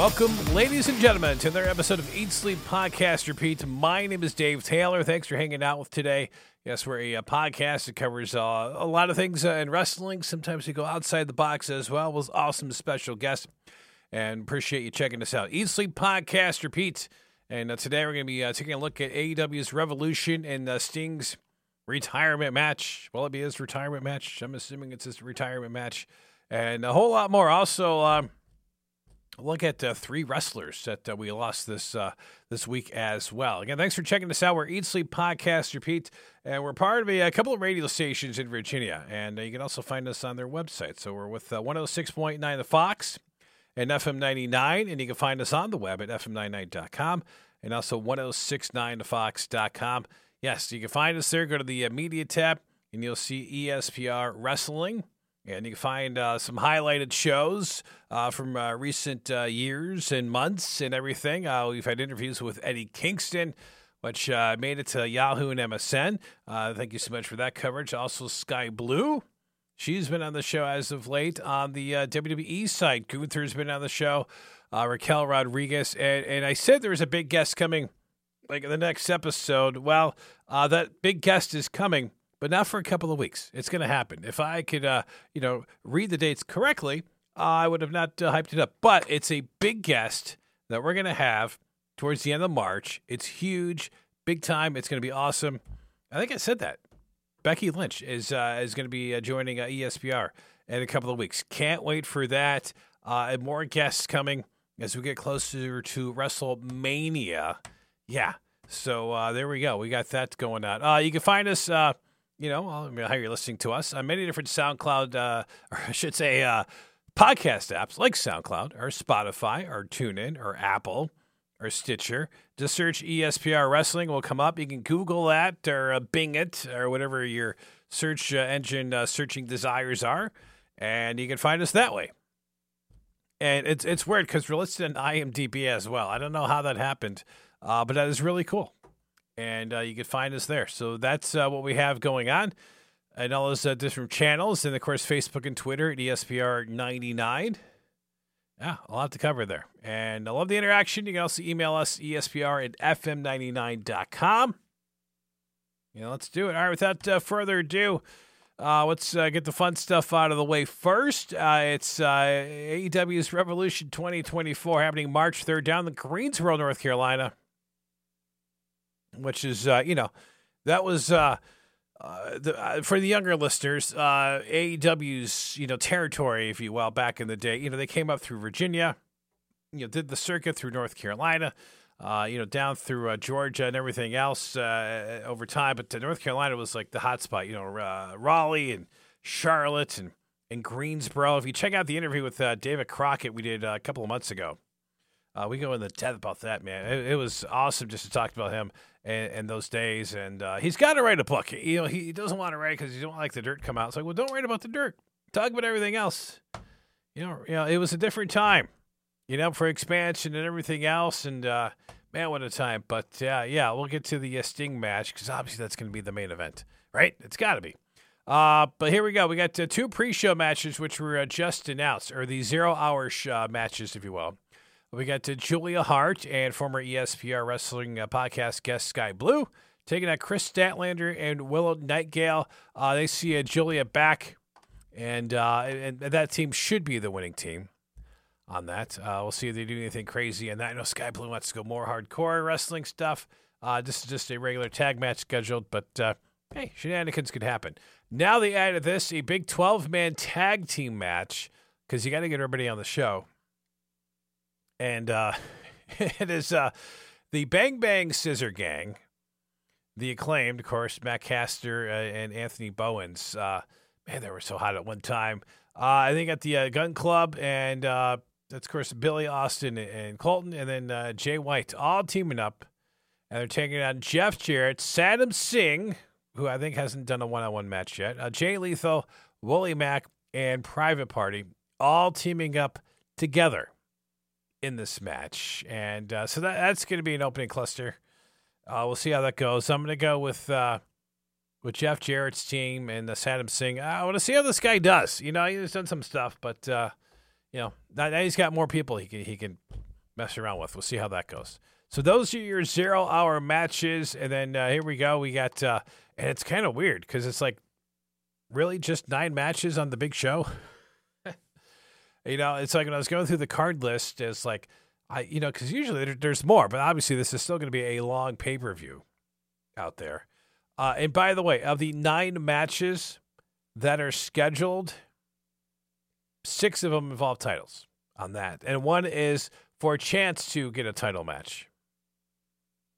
Welcome, ladies and gentlemen, to another episode of Eat Sleep Podcast Repeat. My name is Dave Taylor. Thanks for hanging out with today. Yes, we're a podcast that covers a lot of things in wrestling. Sometimes we go outside the box as well. With awesome special guests, and appreciate you checking us out. Eat Sleep Podcast Repeat. And today we're going to be taking a look at AEW's Revolution and Sting's retirement match. Will it be his retirement match? I'm assuming it's his retirement match. And a whole lot more. Also, look at three wrestlers that we lost this week as well. Again, thanks for checking us out. We're Eat Sleep Podcast Repeat, and we're part of a couple of radio stations in Virginia, and you can also find us on their website. So we're with 106.9 The Fox and FM99, and you can find us on the web at FM99.com and also 106.9thefox.com. Yes, you can find us there. Go to the media tab, and you'll see ESPN Wrestling. And you can find some highlighted shows from recent years and months and everything. We've had interviews with Eddie Kingston, which made it to Yahoo and MSN. Thank you so much for that coverage. Also, Sky Blue. She's been on the show as of late. On the WWE side, Gunther's been on the show, Raquel Rodriguez. And I said there was a big guest coming like in the next episode. Well, that big guest is coming. But not for a couple of weeks. It's going to happen. If I could, read the dates correctly, I would have not hyped it up. But it's a big guest that we're going to have towards the end of March. It's huge, big time. It's going to be awesome. I think I said that. Becky Lynch is going to be joining ESPN in a couple of weeks. Can't wait for that. And more guests coming as we get closer to WrestleMania. Yeah. So there we go. We got that going on. You can find us. How you're listening to us on many different SoundCloud, or I should say podcast apps like SoundCloud or Spotify or TuneIn or Apple or Stitcher. Just search ESPN Wrestling. Will come up. You can Google that or Bing it or whatever your search engine searching desires are, and you can find us that way. And it's weird because we're listed on IMDB as well. I don't know how that happened, but that is really cool. And you can find us there. So that's what we have going on. And all those different channels. And, of course, Facebook and Twitter at ESPN99. Yeah, a lot to cover there. And I love the interaction. You can also email us, ESPN at FM99.com. Let's do it. All right, without further ado, let's get the fun stuff out of the way first. It's AEW's Revolution 2024 happening March 3rd down in Greensboro, North Carolina. Which is, that was, for the younger listeners, AEW's, territory, if you will, back in the day. They came up through Virginia, did the circuit through North Carolina, down through Georgia and everything else over time. But North Carolina was like the hot spot, Raleigh and Charlotte and Greensboro. If you check out the interview with David Crockett we did a couple of months ago. We go into depth about that, man. It was awesome just to talk about him and those days. And he's got to write a book. He doesn't want to write because he don't like the dirt come out. It's like, well, don't write about the dirt. Talk about everything else. It was a different time, for expansion and everything else. And, man, what a time. But, yeah, we'll get to the Sting match because obviously that's going to be the main event, right? It's got to be. But here we go. We got two pre-show matches, which were just announced, or the zero-hour matches, if you will. We got to Julia Hart and former ESPN Wrestling podcast guest Sky Blue taking out Chris Statlander and Willow Nightingale. They see Julia back, and that team should be the winning team on that. We'll see if they do anything crazy on that. I know Sky Blue wants to go more hardcore wrestling stuff. This is just a regular tag match scheduled, but hey, shenanigans could happen. Now they added this, a big 12-man tag team match, because you got to get everybody on the show. And it is the Bang Bang Scissor Gang, the acclaimed, of course, Matt Caster and Anthony Bowens. Man, they were so hot at one time. I think at the Gun Club, and that's, of course, Billy Austin and Colton, and then Jay White, all teaming up. And they're taking on Jeff Jarrett, Saddam Singh, who I think hasn't done a one-on-one match yet, Jay Lethal, Willie Mack, and Private Party, all teaming up together in this match. And so that's going to be an opening cluster. We'll see how that goes. I'm going to go with Jeff Jarrett's team and the Saddam Singh. I want to see how this guy does. He's done some stuff, but now he's got more people he can messing around with. We'll see how that goes. So those are your 0 hour matches. And then here we go. We got, and it's kind of weird because it's like really just 9 matches on the big show. You know, it's like when I was going through the card list, it's like, you know, because usually there's more, but obviously this is still going to be a long pay-per-view out there. And by the way, of the 9 matches that are scheduled, 6 of them involve titles on that. And one is for a chance to get a title match.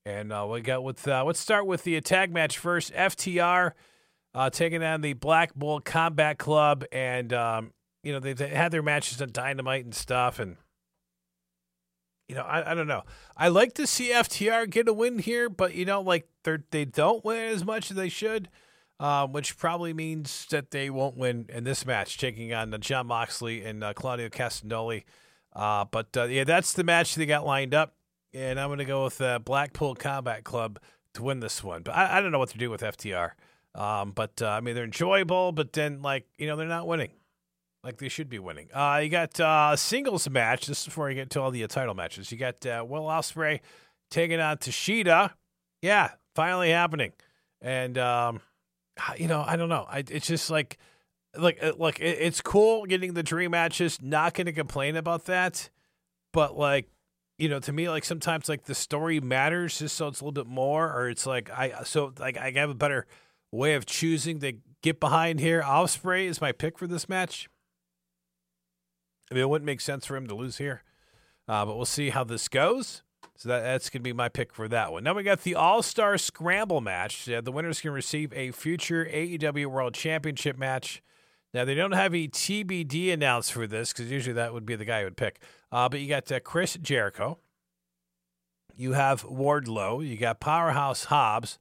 And let's start with the tag match first. FTR taking on the Black Bull Combat Club. And, you know, they had their matches on Dynamite and stuff. And, you know, I don't know. I like to see FTR get a win here, but, you know, like they don't win as much as they should, which probably means that they won't win in this match, taking on Jon Moxley and Claudio Castagnoli. Yeah, that's the match they got lined up, and I'm going to go with Blackpool Combat Club to win this one. But I don't know what to do with FTR. I mean, they're enjoyable, but then, like, you know, they're not winning. Like they should be winning. You got a singles match. This is before you get to all the title matches. You got Will Ospreay taking on Kushida. Yeah, finally happening. And, you know, I don't know. It's just like, look, it's cool getting the dream matches. Not going to complain about that. But, like, you know, to me, like, sometimes, like, the story matters just so it's a little bit more. Or it's like, I have a better way of choosing to get behind here. Ospreay is my pick for this match. I mean, it wouldn't make sense for him to lose here, but we'll see how this goes. So that's going to be my pick for that one. Now we got the All-Star Scramble match. The winners can receive a future AEW World Championship match. Now, they don't have a TBD announced for this because usually that would be the guy who would pick. But you got Chris Jericho. You have Wardlow. You got Powerhouse Hobbs.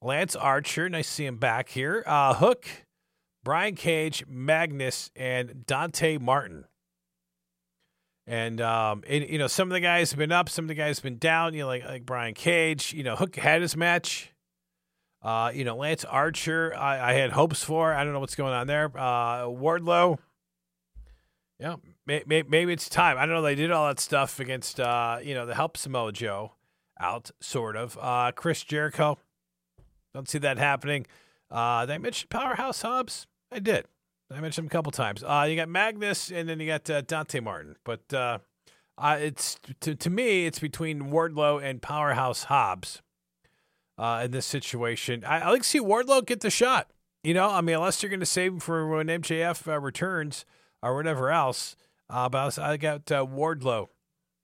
Lance Archer. Nice to see him back here. Hook, Brian Cage, Magnus, and Dante Martin. And, you know, some of the guys have been up, some of the guys have been down, you know, like Brian Cage, you know, Hook had his match, you know, Lance Archer, I had hopes for, I don't know what's going on there. Wardlow. Yeah. Maybe it's time. I don't know. They did all that stuff against, you know, the help Samoa Joe out sort of, Chris Jericho. Don't see that happening. Did I mention Powerhouse Hobbs? I did. I mentioned him a couple times. You got Magnus, and then you got Dante Martin. But it's to me, it's between Wardlow and Powerhouse Hobbs in this situation. I like to see Wardlow get the shot. You know, I mean, unless you're going to save him for when MJF returns or whatever else. But I got Wardlow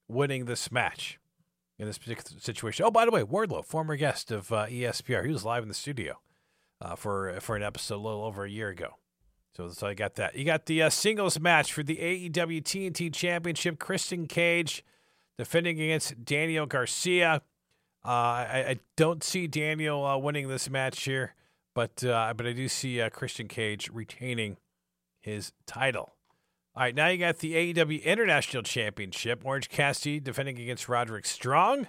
winning this match in this particular situation. Oh, by the way, Wardlow, former guest of ESPN. He was live in the studio for an episode a little over a year ago. So I got that. You got the singles match for the AEW TNT Championship. Christian Cage defending against Daniel Garcia. I don't see Daniel winning this match here, but I do see Christian Cage retaining his title. All right, now you got the AEW International Championship. Orange Cassidy defending against Roderick Strong.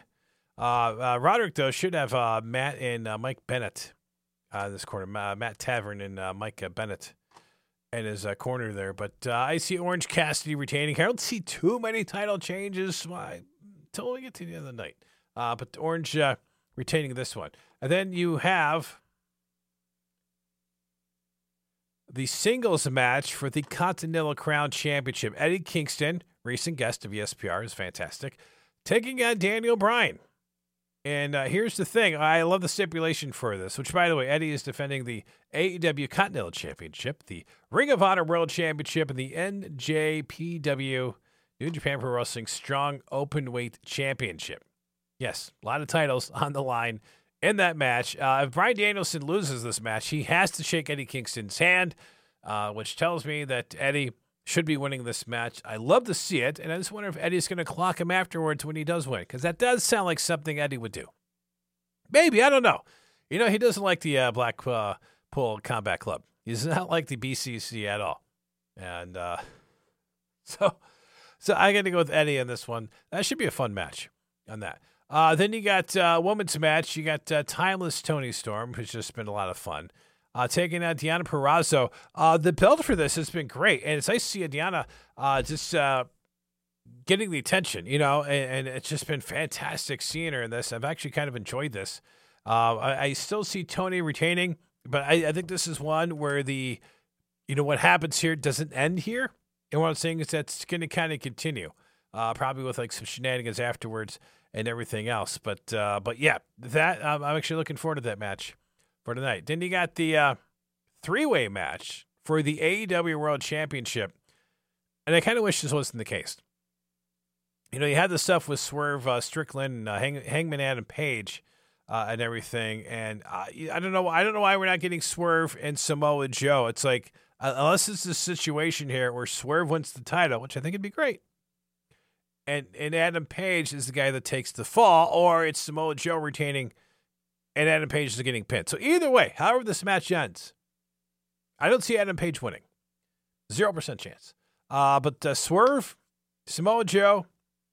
Roderick, though, should have Matt and Mike Bennett this corner. Matt Tavern and Mike Bennett. And his corner there, but I see Orange Cassidy retaining. I don't see too many title changes until we get to the end of the night. But Orange retaining this one. And then you have the singles match for the Continental Crown Championship. Eddie Kingston, recent guest of ESPN, is fantastic, taking on Daniel Bryan. And here's the thing. I love the stipulation for this, which, by the way, Eddie is defending the AEW Continental Championship, the Ring of Honor World Championship, and the NJPW, New Japan Pro Wrestling Strong Openweight Championship. Yes, a lot of titles on the line in that match. If Bryan Danielson loses this match, he has to shake Eddie Kingston's hand, which tells me that Eddie should be winning this match. I love to see it, and I just wonder if Eddie's going to clock him afterwards when he does win, because that does sound like something Eddie would do. Maybe, I don't know. You know, he doesn't like the Blackpool Combat Club. He's not like the BCC at all. And so I got to go with Eddie on this one. That should be a fun match on that. Then you got women's match. You got Timeless Toni Storm, who's just been a lot of fun. Taking out Deonna Purrazzo. The build for this has been great, and it's nice to see Deonna just getting the attention, you know, and it's just been fantastic seeing her in this. I've actually kind of enjoyed this. I still see Tony retaining, but I think this is one where the, you know, what happens here doesn't end here. And what I'm saying is that's going to kind of continue, probably with like some shenanigans afterwards and everything else. But yeah, that I'm actually looking forward to that match for tonight. Then you got the three-way match for the AEW World Championship. And I kind of wish this wasn't the case. You know, you had the stuff with Swerve, Strickland, and Hangman Adam Page, and everything. And I don't know why we're not getting Swerve and Samoa Joe. It's like, unless it's the situation here where Swerve wins the title, which I think would be great, and Adam Page is the guy that takes the fall, or it's Samoa Joe retaining, and Adam Page is getting pinned. So either way, however this match ends, I don't see Adam Page winning. 0% chance. But Swerve, Samoa Joe.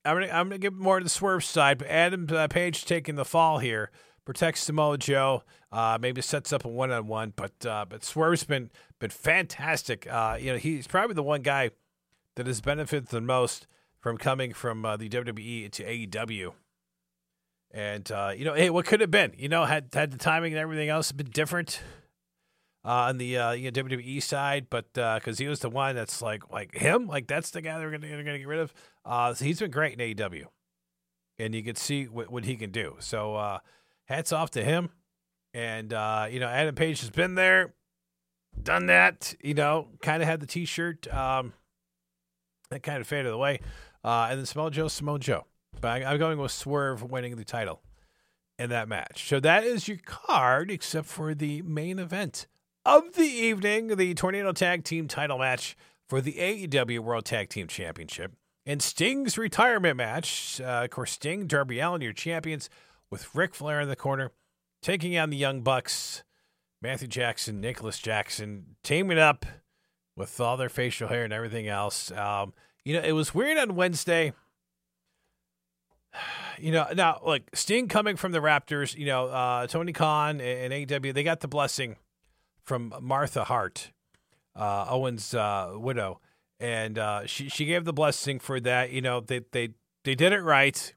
I'm gonna give more to the Swerve side, but Adam Page taking the fall here protects Samoa Joe. Maybe sets up a one-on-one, but Swerve's been fantastic. You know, he's probably the one guy that has benefited the most from coming from the WWE to AEW. And you know, hey, what could have been? You know, had the timing and everything else been different on the you know, WWE side, but because he was the one that's like him, like that's the guy they're gonna get rid of. So he's been great in AEW, and you can see what he can do. So hats off to him. And, you know, Adam Page has been there, done that, you know, kind of had the T-shirt. That kind of faded away. And then Samoa Joe. But I'm going with Swerve winning the title in that match. So that is your card, except for the main event of the evening, the Tornado Tag Team title match for the AEW World Tag Team Championship. And Sting's retirement match, of course, Sting, Darby Allin, your champions, with Ric Flair in the corner, taking on the Young Bucks, Matthew Jackson, Nicholas Jackson, teaming up with all their facial hair and everything else. You know, it was weird on Wednesday. You know, now, look, Sting coming from the Raptors, you know, Tony Khan and AEW, they got the blessing from Martha Hart, Owen's widow. And she gave the blessing for that. You know, they did it right.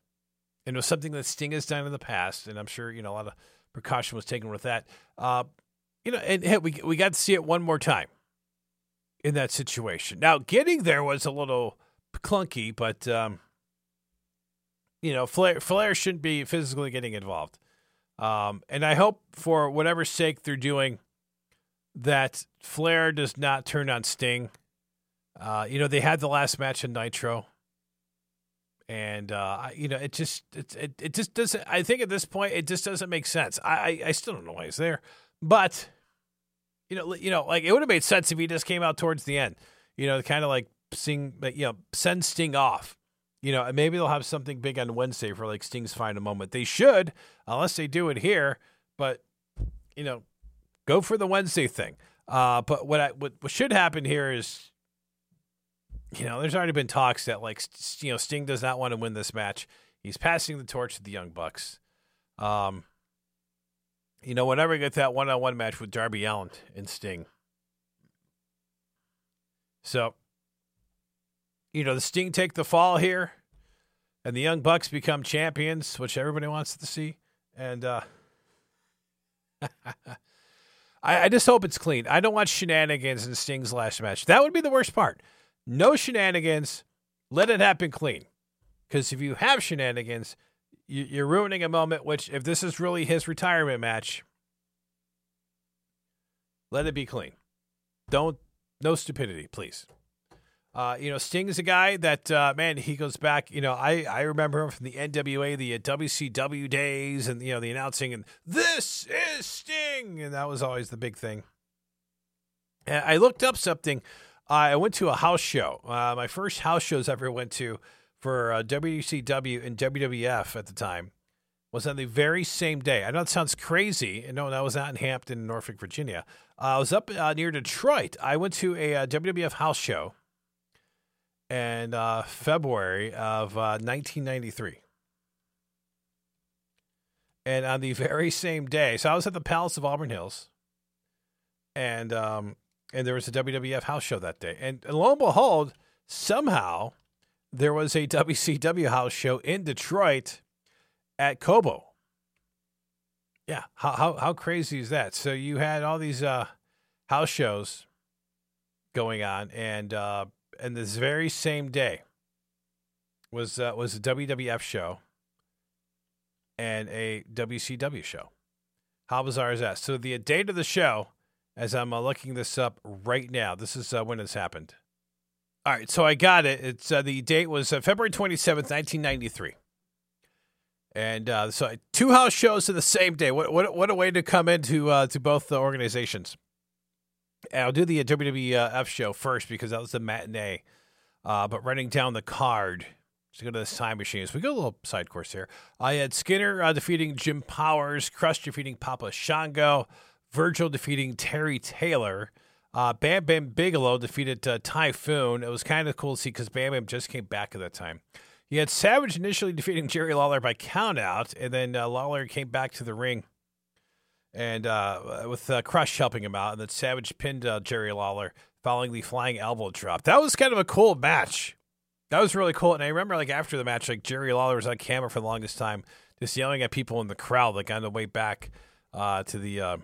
And it was something that Sting has done in the past. And I'm sure, you know, a lot of precaution was taken with that. You know, and hey, we got to see it one more time in that situation. Now, getting there was a little clunky, but, you know, Flair shouldn't be physically getting involved. And I hope for whatever sake they're doing that Flair does not turn on Sting. You know, they had the last match in Nitro, and you know, it just doesn't. I think at this point, it just doesn't make sense. I still don't know why he's there, but you know, like it would have made sense if he just came out towards the end. You know, kind of like send Sting off. You know, and maybe they'll have something big on Wednesday for like Sting's final moment. They should, unless they do it here. But you know, go for the Wednesday thing. But what should happen here is, you know, there's already been talks that, like, you know, Sting does not want to win this match. He's passing the torch to the Young Bucks. You know, whenever we get that one-on-one match with Darby Allin and Sting. So, you know, the Sting take the fall here, and the Young Bucks become champions, which everybody wants to see. And I just hope it's clean. I don't want shenanigans in Sting's last match. That would be the worst part. No shenanigans. Let it happen clean. Because if you have shenanigans, you're ruining a moment, which if this is really his retirement match, let it be clean. No stupidity, please. You know, Sting's a guy that, man, he goes back, you know, I remember him from the NWA, the WCW days, and, you know, the announcing, and this is Sting! And that was always the big thing. And I looked up something. I went to a house show. My first house shows I ever went to for WCW and WWF at the time was on the very same day. I know it sounds crazy. And no, I was out in Hampton, Norfolk, Virginia. I was up near Detroit. I went to a WWF house show in February of 1993. And on the very same day, so I was at the Palace of Auburn Hills. And there was a WWF house show that day. And lo and behold, somehow there was a WCW house show in Detroit at Kobo. Yeah, how crazy is that? So you had all these house shows going on, and this very same day was a WWF show and a WCW show. How bizarre is that? So the date of the show, as I'm looking this up right now, this is when this happened. All right, so I got it. It's the date was February 27th, 1993. And so two house shows in the same day. What a way to come into to both the organizations. And I'll do the WWF show first because that was the matinee. But running down the card, let's go to this time machine. So we go a little side course here. I had Skinner defeating Jim Powers, Crush defeating Papa Shango, Virgil defeating Terry Taylor, Bam Bam Bigelow defeated Typhoon. It was kind of cool to see because Bam Bam just came back at that time. You had Savage initially defeating Jerry Lawler by countout, and then Lawler came back to the ring and with Crush helping him out, and then Savage pinned Jerry Lawler following the flying elbow drop. That was kind of a cool match. That was really cool, and I remember like after the match, like Jerry Lawler was on camera for the longest time, just yelling at people in the crowd, like on the way back to the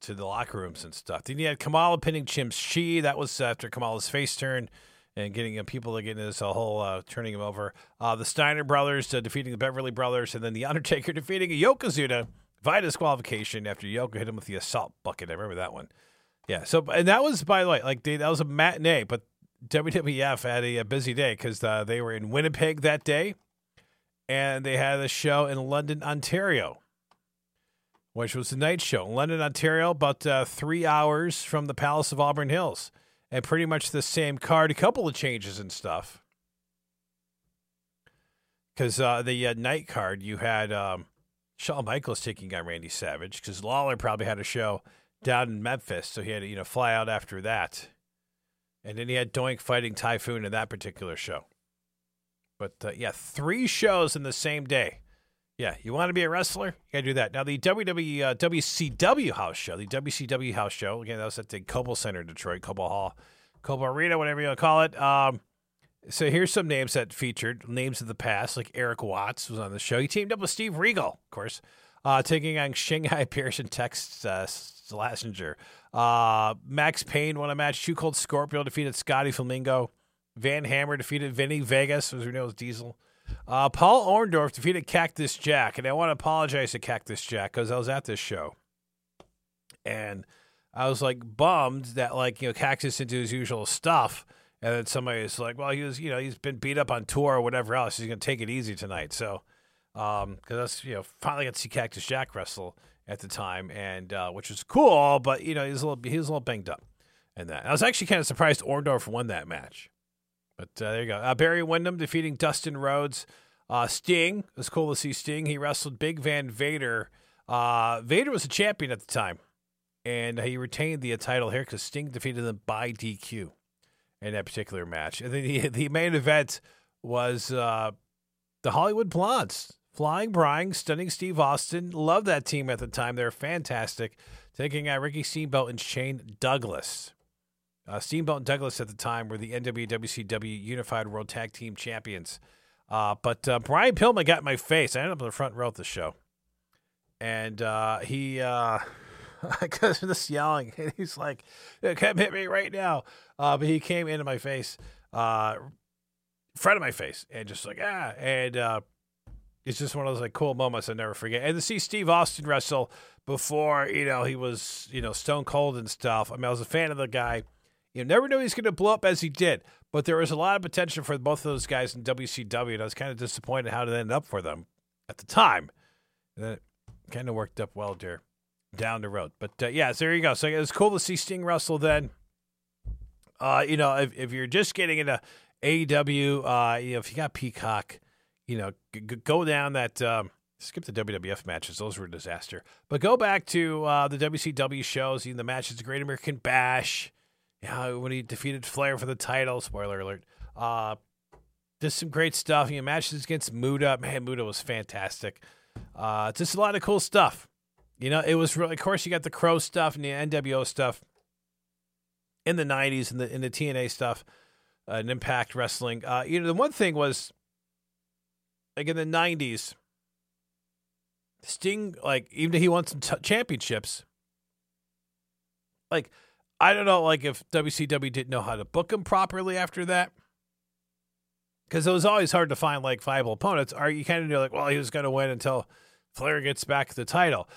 to the locker rooms and stuff. Then you had Kamala pinning Chimps She. That was after Kamala's face turn. And getting people to get into this whole turning him over. The Steiner brothers defeating the Beverly brothers, and then The Undertaker defeating Yokozuna via disqualification after Yoko hit him with the assault bucket. I remember that one. Yeah. So, and that was, by the way, like that was a matinee, but WWF had a busy day because they were in Winnipeg that day, and they had a show in London, Ontario, which was the night show. London, Ontario, about 3 hours from the Palace of Auburn Hills. And pretty much the same card, a couple of changes and stuff. Because the night card, you had Shawn Michaels taking on Randy Savage. Because Lawler probably had a show down in Memphis, so he had to fly out after that. And then he had Doink fighting Typhoon in that particular show. But yeah, three shows in the same day. Yeah, you want to be a wrestler? You got to do that. Now, the WCW house show, again, that was at the Cobo Center, Detroit, Cobo Hall, Cobo Arena, whatever you want to call it. So here's some names that featured, names of the past, like Eric Watts was on the show. He teamed up with Steve Regal, of course, taking on Shanghai Pierce and Tex Slassinger. Max Payne won a match. Too Cold Scorpio defeated Scotty Flamingo. Van Hammer defeated Vinny Vegas, as we know as Diesel. Paul Orndorff defeated Cactus Jack, and I want to apologize to Cactus Jack because I was at this show, and I was like bummed that Cactus didn't do his usual stuff, and then somebody was like, well, he was he's been beat up on tour or whatever else, he's gonna take it easy tonight. So, because that's finally got to see Cactus Jack wrestle at the time, and which was cool, but he was a little banged up, and that I was actually kind of surprised Orndorff won that match. But there you go. Barry Windham defeating Dustin Rhodes. Sting. It was cool to see Sting. He wrestled Big Van Vader. Vader was a champion at the time, and he retained the title here because Sting defeated him by DQ in that particular match. And then the main event was the Hollywood Blondes. Flying Brian, stunning Steve Austin. Loved that team at the time. They were fantastic. Taking on Ricky Steamboat and Shane Douglas. Steamboat and Douglas at the time were the NWWCW Unified World Tag Team Champions. But Brian Pillman got in my face. I ended up in the front row at the show. And he, because of this yelling, and he's like, come hit me right now. But he came into my face, in front of my face, and just like, ah. And it's just one of those like cool moments I never forget. And to see Steve Austin wrestle before, he was, stone cold and stuff. I mean, I was a fan of the guy. You never knew he was going to blow up as he did, but there was a lot of potential for both of those guys in WCW, and I was kind of disappointed how it ended up for them at the time. And then it kind of worked up well down the road. But, yeah, so there you go. So it was cool to see Sting wrestle then. If you're just getting into AEW, if you got Peacock, go down that skip the WWF matches. Those were a disaster. But go back to the WCW shows, the matches, Great American Bash. Yeah, when he defeated Flair for the title, spoiler alert. Just some great stuff. Matches against Muda. Man, Muda was fantastic. Just a lot of cool stuff. It was really, of course, you got the Crow stuff and the NWO stuff in the 90s and the TNA stuff. and Impact Wrestling. You know, the one thing was, like, in the 90s, Sting, like, even though he won some championships, like, I don't know, like, if WCW didn't know how to book him properly after that. Because it was always hard to find, like, viable opponents. Or you kind of knew, like, well, he was going to win until Flair gets back the title.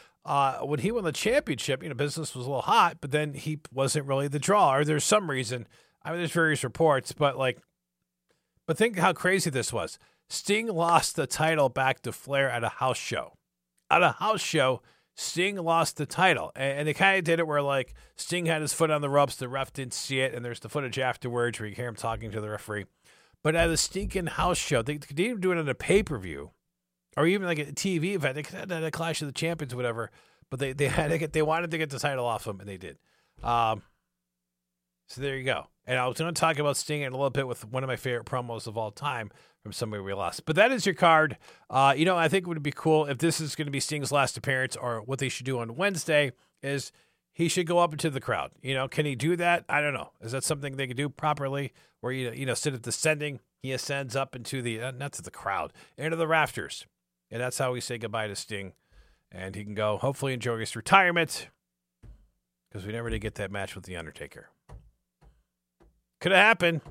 When he won the championship, you know, business was a little hot, but then he wasn't really the draw. Or there's some reason. I mean, there's various reports, but, like, but think how crazy this was. Sting lost the title back to Flair at a house show. At a house show, Sting lost the title. And they kind of did it where, like, Sting had his foot on the ropes, the ref didn't see it, and there's the footage afterwards where you hear him talking to the referee. But at a stinking house show, they could even do it on a pay-per-view or even, like, a TV event. They could have done a Clash of the Champions or whatever, but they wanted to get the title off him, and they did. So there you go. And I was going to talk about Sting in a little bit with one of my favorite promos of all time from somebody we lost. But that is your card. You know, I think it would be cool if this is going to be Sting's last appearance, or what they should do on Wednesday is he should go up into the crowd. You know, can he do that? I don't know. Is that something they could do properly where, you know, instead of descending, he ascends up into the, not to the crowd, into the rafters. And that's how we say goodbye to Sting. And he can go hopefully enjoy his retirement, because we never did get that match with The Undertaker. Could have happened.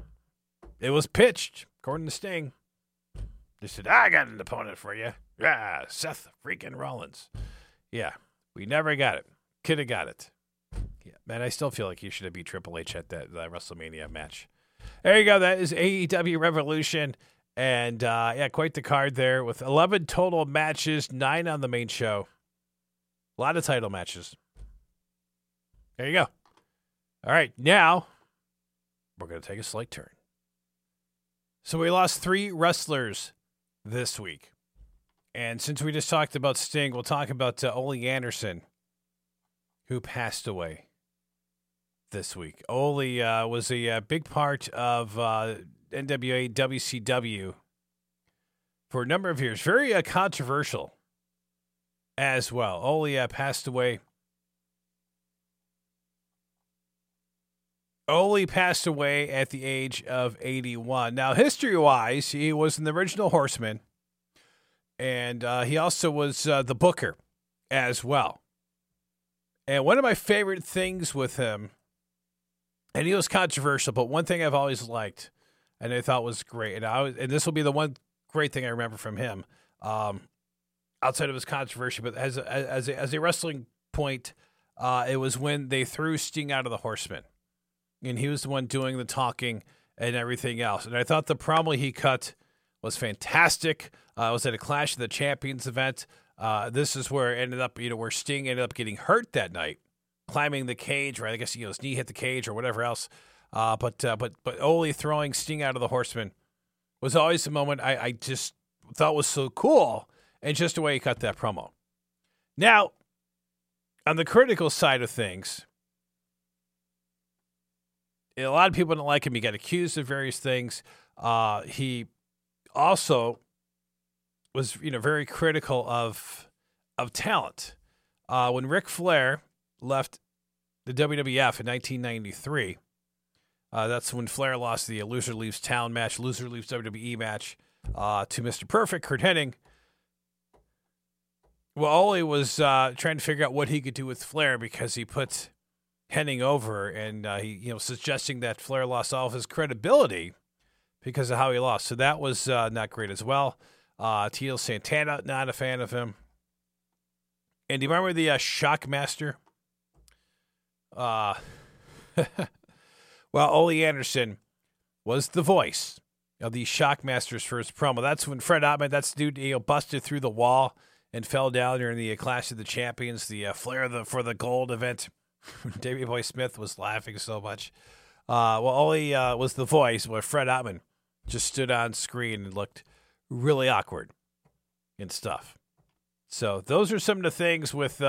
It was pitched, according to Sting. They said, I got an opponent for you. Yeah, Seth freaking Rollins. Yeah, we never got it. Could have got it. Yeah, man, I still feel like he should have beat Triple H at that WrestleMania match. There you go. That is AEW Revolution. And, yeah, quite the card there with 11 total matches, 9 on the main show. A lot of title matches. There you go. All right, now we're going to take a slight turn. So we lost 3 wrestlers this week. And since we just talked about Sting, we'll talk about Ole Anderson, who passed away this week. Ole was a big part of NWA, WCW for a number of years. Very controversial as well. Ole passed away. Ole passed away at the age of 81. Now, history-wise, he was an original Horseman, and he also was the booker as well. And one of my favorite things with him, and he was controversial, but one thing I've always liked and I thought was great, and this will be the one great thing I remember from him, outside of his controversy, but as a wrestling point, it was when they threw Sting out of the Horseman. And he was the one doing the talking and everything else. And I thought the promo he cut was fantastic. It was at a Clash of the Champions event. This is where it ended up, you know, where Sting ended up getting hurt that night, climbing the cage, right? I guess, you know, his knee hit the cage or whatever else. But Ole throwing Sting out of the Horseman was always the moment I just thought was so cool, and just the way he cut that promo. Now, on the critical side of things, a lot of people don't like him. He got accused of various things. He also was, you know, very critical of talent. When Ric Flair left the WWF in 1993, that's when Flair lost the Loser Leaves Town match, Loser Leaves WWE match to Mr. Perfect, Kurt Hennig. Well, Ole was trying to figure out what he could do with Flair, because he put Henning over, and he, you know, suggesting that Flair lost all of his credibility because of how he lost. So that was not great as well. Tito Santana, not a fan of him. And do you remember the Shockmaster? Well, Ole Anderson was the voice of the Shockmasters for his promo. That's when Fred Ottman, that's the dude, you know, busted through the wall and fell down during the Clash of the Champions, the Flair for the Gold event. Davey Boy Smith was laughing so much. Well, Ole was the voice, where Fred Ottman just stood on screen and looked really awkward and stuff. So those are some of the things with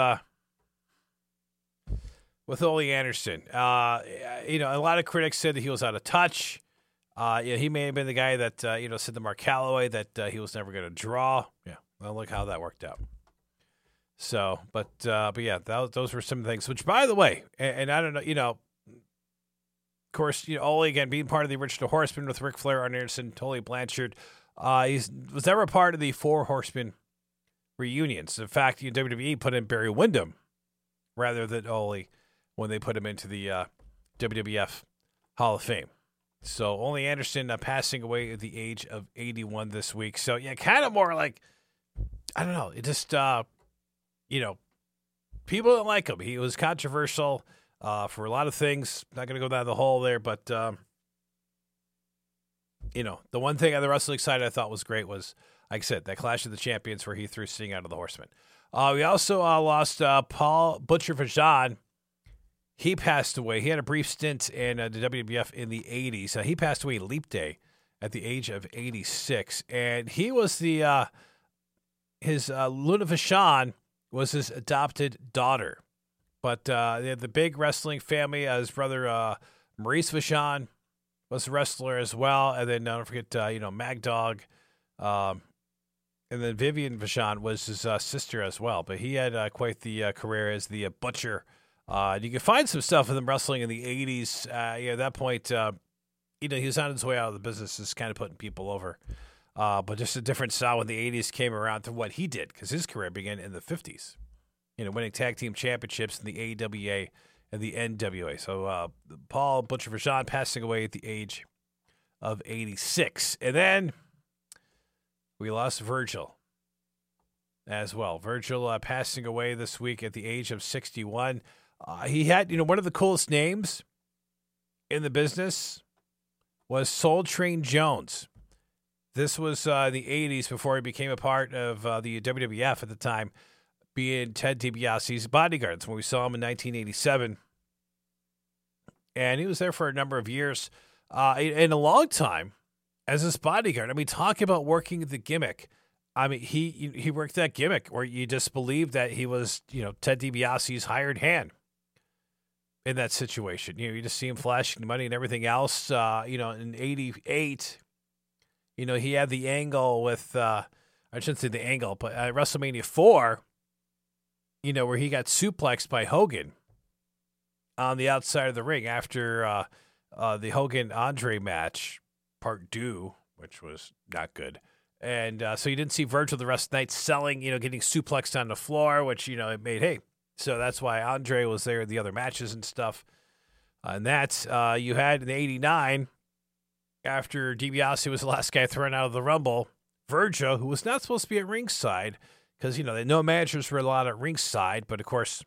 Ole Anderson. You know, a lot of critics said that he was out of touch. You know, he may have been the guy that you know, said to Mark Calloway that he was never going to draw. Yeah, well, look how that worked out. So, but yeah, those were some things, which, by the way, and I don't know, you know, course, you know, Ole, again, being part of the Original Horsemen with Ric Flair, Arn Anderson, Tully Blanchard. He was never part of the Four Horsemen reunions. In fact, WWE put in Barry Windham rather than Ole when they put him into the WWF Hall of Fame. So Ole Anderson passing away at the age of 81 this week. So, yeah, kind of more like, I don't know, it just, you know, people didn't like him. He was controversial for a lot of things. Not going to go down the hole there, but, you know, the one thing on the wrestling side I thought was great was, like I said, that Clash of the Champions where he threw Sting out of the Horsemen. We also lost Paul Butcher Vachon. He passed away. He had a brief stint in the WWF in the 80s. He passed away Leap Day at the age of 86. And he was the, his Luna Vachon was his adopted daughter. But they had the big wrestling family. His brother Maurice Vachon was a wrestler as well. And then don't forget, you know, Mag Dog. And then Vivian Vachon was his sister as well. But he had quite the career as the Butcher. You can find some stuff of him wrestling in the 80s. Yeah, at that point, you know, he was on his way out of the business, just kind of putting people over. But just a different style when the 80s came around to what he did, because his career began in the 50s. You know, winning tag team championships in the AWA and the NWA. So Paul Butcher Vachon passing away at the age of 86. And then we lost Virgil as well. Virgil passing away this week at the age of 61. He had, you know, one of the coolest names in the business was Soul Train Jones. This was the 80s before he became a part of the WWF at the time, being Ted DiBiase's bodyguard. That's when we saw him in 1987. And he was there for a number of years and a long time as his bodyguard. I mean, talk about working the gimmick. I mean, he worked that gimmick where you just believed that he was, you know, Ted DiBiase's hired hand in that situation. You know, you just see him flashing the money and everything else. You know, in 88, you know, he had the angle with, I shouldn't say the angle, but WrestleMania 4, you know, where he got suplexed by Hogan on the outside of the ring after the Hogan-Andre match, part two, which was not good. And so you didn't see Virgil the rest of the night selling, you know, getting suplexed on the floor, which, you know, it made, hey. So that's why Andre was there in the other matches and stuff. And that's, you had in 89, after DiBiase was the last guy thrown out of the Rumble, Virgil, who was not supposed to be at ringside, because, you know, no managers were allowed at ringside, but of course,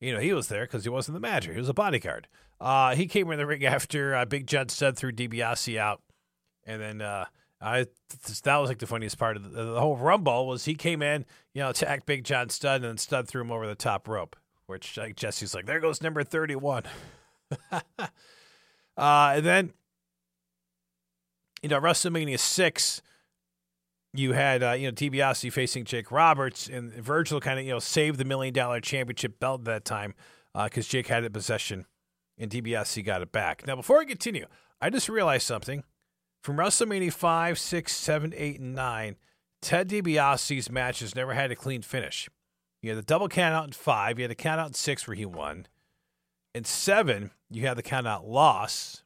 you know, he was there because he wasn't the manager. He was a bodyguard. He came in the ring after Big John Studd threw DiBiase out. And then that was like the funniest part of the whole Rumble was he came in, you know, attacked Big John Studd, and then Studd threw him over the top rope, which like Jesse's like, there goes number 31. And then, you know, WrestleMania 6, you had, you know, DiBiase facing Jake Roberts, and Virgil kind of, you know, saved the $1 million championship belt at that time because Jake had it in possession, and DiBiase got it back. Now, before I continue, I just realized something. From WrestleMania 5, 6, 7, 8, and 9, Ted DiBiase's matches never had a clean finish. You had the double countout in 5. You had a countout in 6 where he won. In 7, you had the countout loss.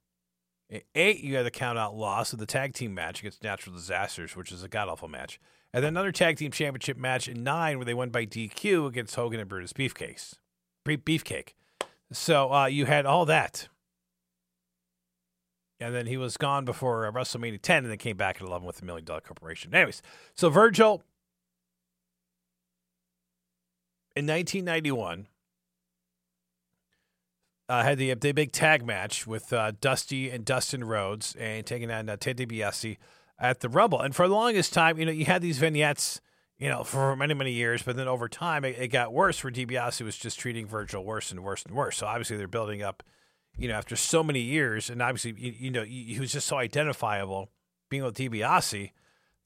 In 8, you had the countout loss of the tag team match against Natural Disasters, which is a god-awful match. And then another tag team championship match in 9 where they won by DQ against Hogan and Brutus Beefcake. So you had all that. And then he was gone before WrestleMania 10 and then came back at 11 with the $1 Million Corporation. Anyways, so Virgil, in 1991, had the big tag match with Dusty and Dustin Rhodes and taking on Ted DiBiase at the Rumble. And for the longest time, you know, you had these vignettes, you know, for many, many years. But then over time, it got worse where DiBiase was just treating Virgil worse and worse and worse. So obviously they're building up, you know, after so many years, and obviously, you know, he was just so identifiable being with DiBiase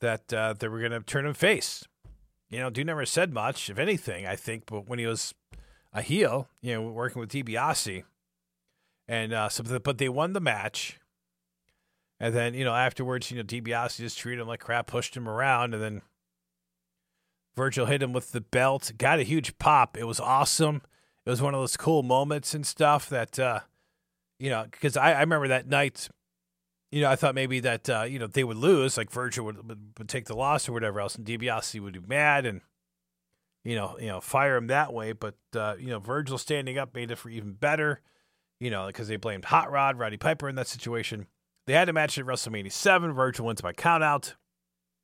that they were going to turn him face. You know, Dude never said much, if anything, I think, but when he was a heel, you know, working with DiBiase, and but they won the match. And then, you know, afterwards, you know, DiBiase just treated him like crap, pushed him around, and then Virgil hit him with the belt, got a huge pop. It was awesome. It was one of those cool moments and stuff that, You know, because I remember that night, you know, I thought maybe that, you know, they would lose, like Virgil would take the loss or whatever else, and DiBiase would be mad and, you know, fire him that way. But, you know, Virgil standing up made it for even better, you know, because they blamed Hot Rod, Roddy Piper in that situation. They had a match at WrestleMania 7. Virgil wins by countout.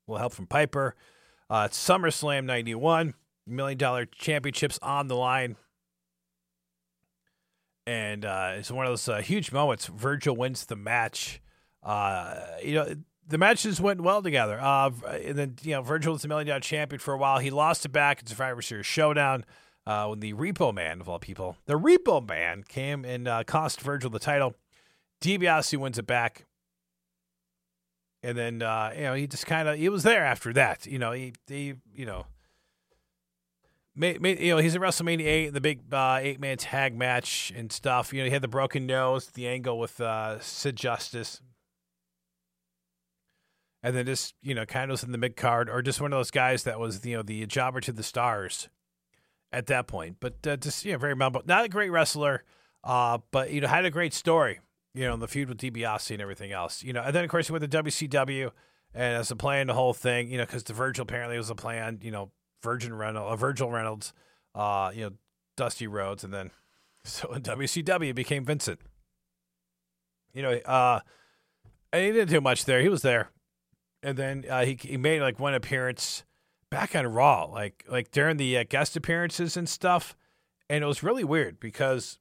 Well, help from Piper. SummerSlam 91, $1 million championships on the line. And it's one of those huge moments. Virgil wins the match. You know, the matches went well together. And then, you know, Virgil was the $1 million champion for a while. He lost it back at Survivor Series Showdown when the Repo Man, of all people, the Repo Man came and cost Virgil the title. DiBiase wins it back. And then, you know, he just kind of, he was there after that. You know, he you know, you know, he's at WrestleMania 8, the big 8-man tag match and stuff. You know, he had the broken nose, the angle with Sid Justice. And then just, you know, kind of was in the mid-card, or just one of those guys that was, you know, the jobber to the stars at that point. But just, you know, very memorable. Not a great wrestler, but, you know, had a great story, you know, in the feud with DiBiase and everything else. You know, and then, of course, he went to WCW, and as a plan, the whole thing, you know, because the Virgil apparently was a plan, you know, Virgil Reynolds, you know, Dusty Rhodes, and then so in WCW became Vincent. You know, and he didn't do much there. He was there, and then he made like one appearance back on Raw, like during the guest appearances and stuff, and it was really weird because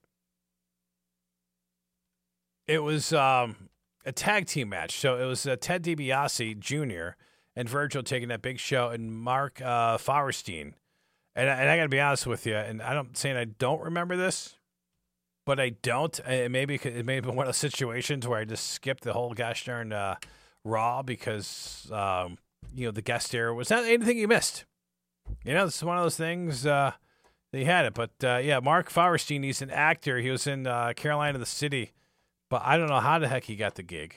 it was a tag team match. So it was Ted DiBiase Jr. and Virgil taking that big show, and Mark Feuerstein. And I got to be honest with you, and I don't remember this, but I don't. It may have been one of those situations where I just skipped the whole gosh darn Raw because, you know, the guest era was not anything you missed. You know, it's one of those things they had it. But, yeah, Mark Feuerstein, he's an actor. He was in Carolina the City, but I don't know how the heck he got the gig.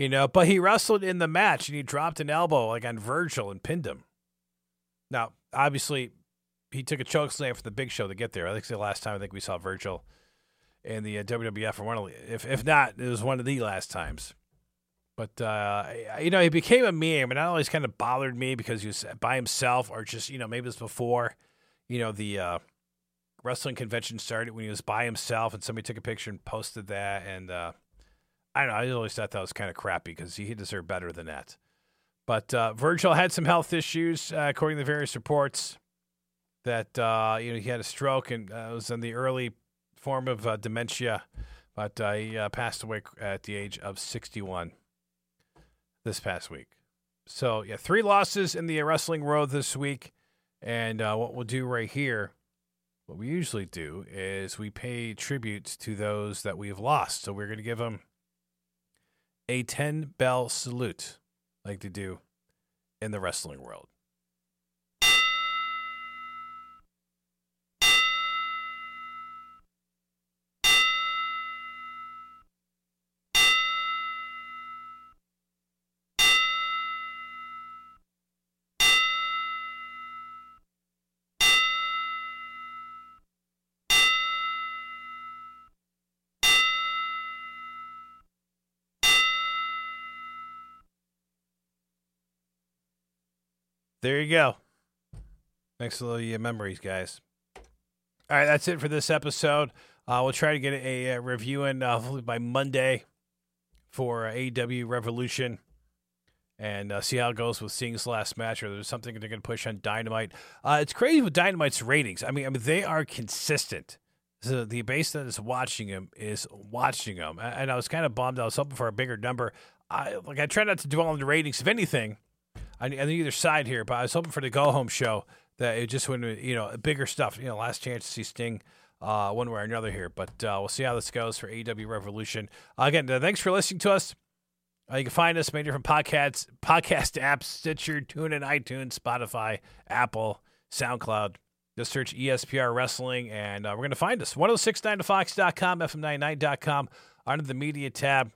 You know, but he wrestled in the match, and he dropped an elbow like on Virgil and pinned him. Now, obviously, he took a choke slam for the Big Show to get there. I think it's the last time we saw Virgil in the WWF, or one of the, if not, it was one of the last times. But you know, he became a meme, and that always kind of bothered me because he was by himself, or just, you know, maybe it was before, you know, the wrestling convention started when he was by himself, and somebody took a picture and posted that, and I don't know. I always thought that was kind of crappy because he deserved better than that. But Virgil had some health issues, according to various reports, that you know, he had a stroke and was in the early form of dementia. But he passed away at the age of 61 this past week. So, yeah, 3 losses in the wrestling row this week. And what we'll do right here, what we usually do is we pay tribute to those that we have lost. So we're going to give them a 10-bell salute, like they do in the wrestling world. There you go. Thanks to all your memories, guys. All right, that's it for this episode. We'll try to get a review in hopefully by Monday for AEW Revolution, and see how it goes with Sting's last match, or there's something they're going to push on Dynamite. It's crazy with Dynamite's ratings. I mean, they are consistent. So the base that is watching him is watching him. And I was kind of bummed. I was hoping for a bigger number. I try not to dwell on the ratings, if anything, on either side here, but I was hoping for the go-home show that it just wouldn't, you know, bigger stuff, you know, last chance to see Sting one way or another here. But we'll see how this goes for AEW Revolution. Again, thanks for listening to us. You can find us many different podcast apps, Stitcher, TuneIn, iTunes, Spotify, Apple, SoundCloud. Just search ESPR Wrestling, and we're going to find us. 106.9thefox.com, FM99.com, under the media tab.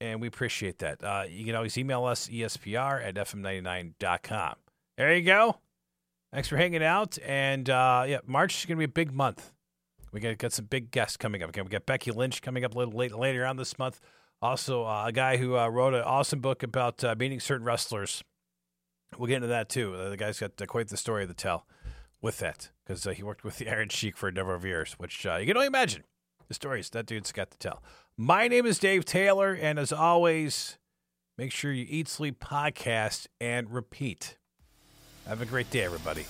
And we appreciate that. You can always email us, ESPR@FM99.com. There you go. Thanks for hanging out. And, yeah, March is going to be a big month. We got some big guests coming up. Okay, we got Becky Lynch coming up a little later on this month. Also, a guy who wrote an awesome book about meeting certain wrestlers. We'll get into that, too. The guy's got quite the story to tell with that, because he worked with the Iron Sheik for a number of years, which you can only imagine the stories that dude's got to tell. My name is Dave Taylor, and as always, make sure you eat, sleep, podcast, and repeat. Have a great day, everybody.